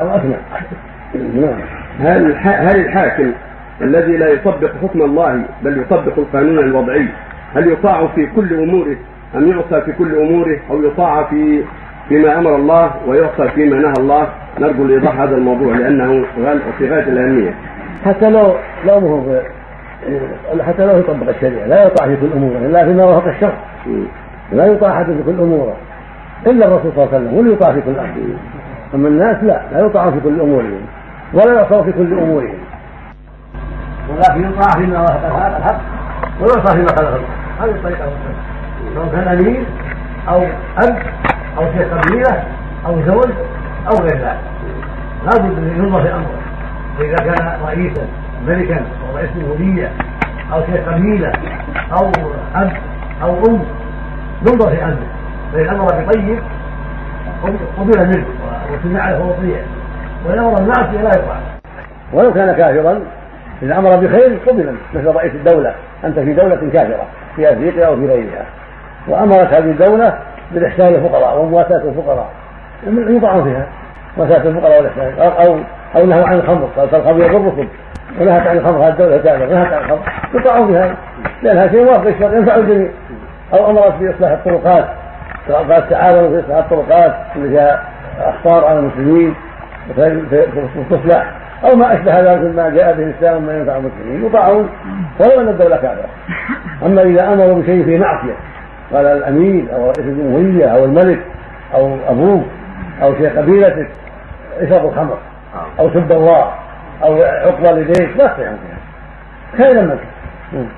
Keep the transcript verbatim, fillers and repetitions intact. هل هل الحاكم الذي لا يطبق حكم الله بل يطبق القانون الوضعي هل يطاع في كل اموره ام يعصى في كل اموره او يطاع في فيما امر الله ويعصى فيما نهى الله؟ نرجو الايضاح هذا الموضوع لانه في غايه الاهميه. حتى لو لو هو حتى لو يطبق الشريعه لا يطاع في كل اموره الا فيما وافق الشرع، لا يطاع في كل اموره الا الرسول صلى الله عليه وسلم، ولا يطاع في كل امر. أما الناس لا لا يطاع في كل أمورهم ولا يعصى في كل أمورهم، ولكن يطاع فيما وافق هذا الحق ويعصى فيما خالف الحق. هذه الطريقة سواء كان أمير أو أب أو شيخ قبيلة أو زوج أو غير ذلك، لابد أن ينظر في أمره. إذا كان رئيسا ملكا أو رئيس مولية أو شيخ قبيلة أو أب أو أم ينظر في أمره، فإن أمر بطيب قبل منه وسمعه وطيع، ويأمر الناس لا يطاع. ولو كان كافرا إذا أمر بخير قبل منه، مثل رئيس الدولة، أنت في دولة كافرة في أفريقيا أو في غيرها، وأمرت هذه الدولة بالإحسان للفقراء ومواساة الفقراء، يطاع فيها مواساة الفقراء والإحسان، أو أو نهوا عن الخمر، فالخمر يضركم، ونهت عن الخمر هذه الدولة كافرة، نهت عن الخمر، يطاع فيها لأنها شيء موافق للشرع ينفع الجميع. أو أمرت بإصلاح الطرقات، فقد تعاونوا في إصلاح الطرقات اللي هي أخطار على المسلمين وتصلح، أو ما أشبه هذا مما جاء به الإسلام ما ينفع المسلمين، يطاعون ولو أن الدولة كافرة. أما إذا أمروا بشيء فيه معصية، قال الأمير أو رئيس الجمهورية أو الملك أو أبوه أو شيخ قبيلتك اشربوا الخمر أو سب الله أو عقبى لديك، لا تطيعون فيها خير منك.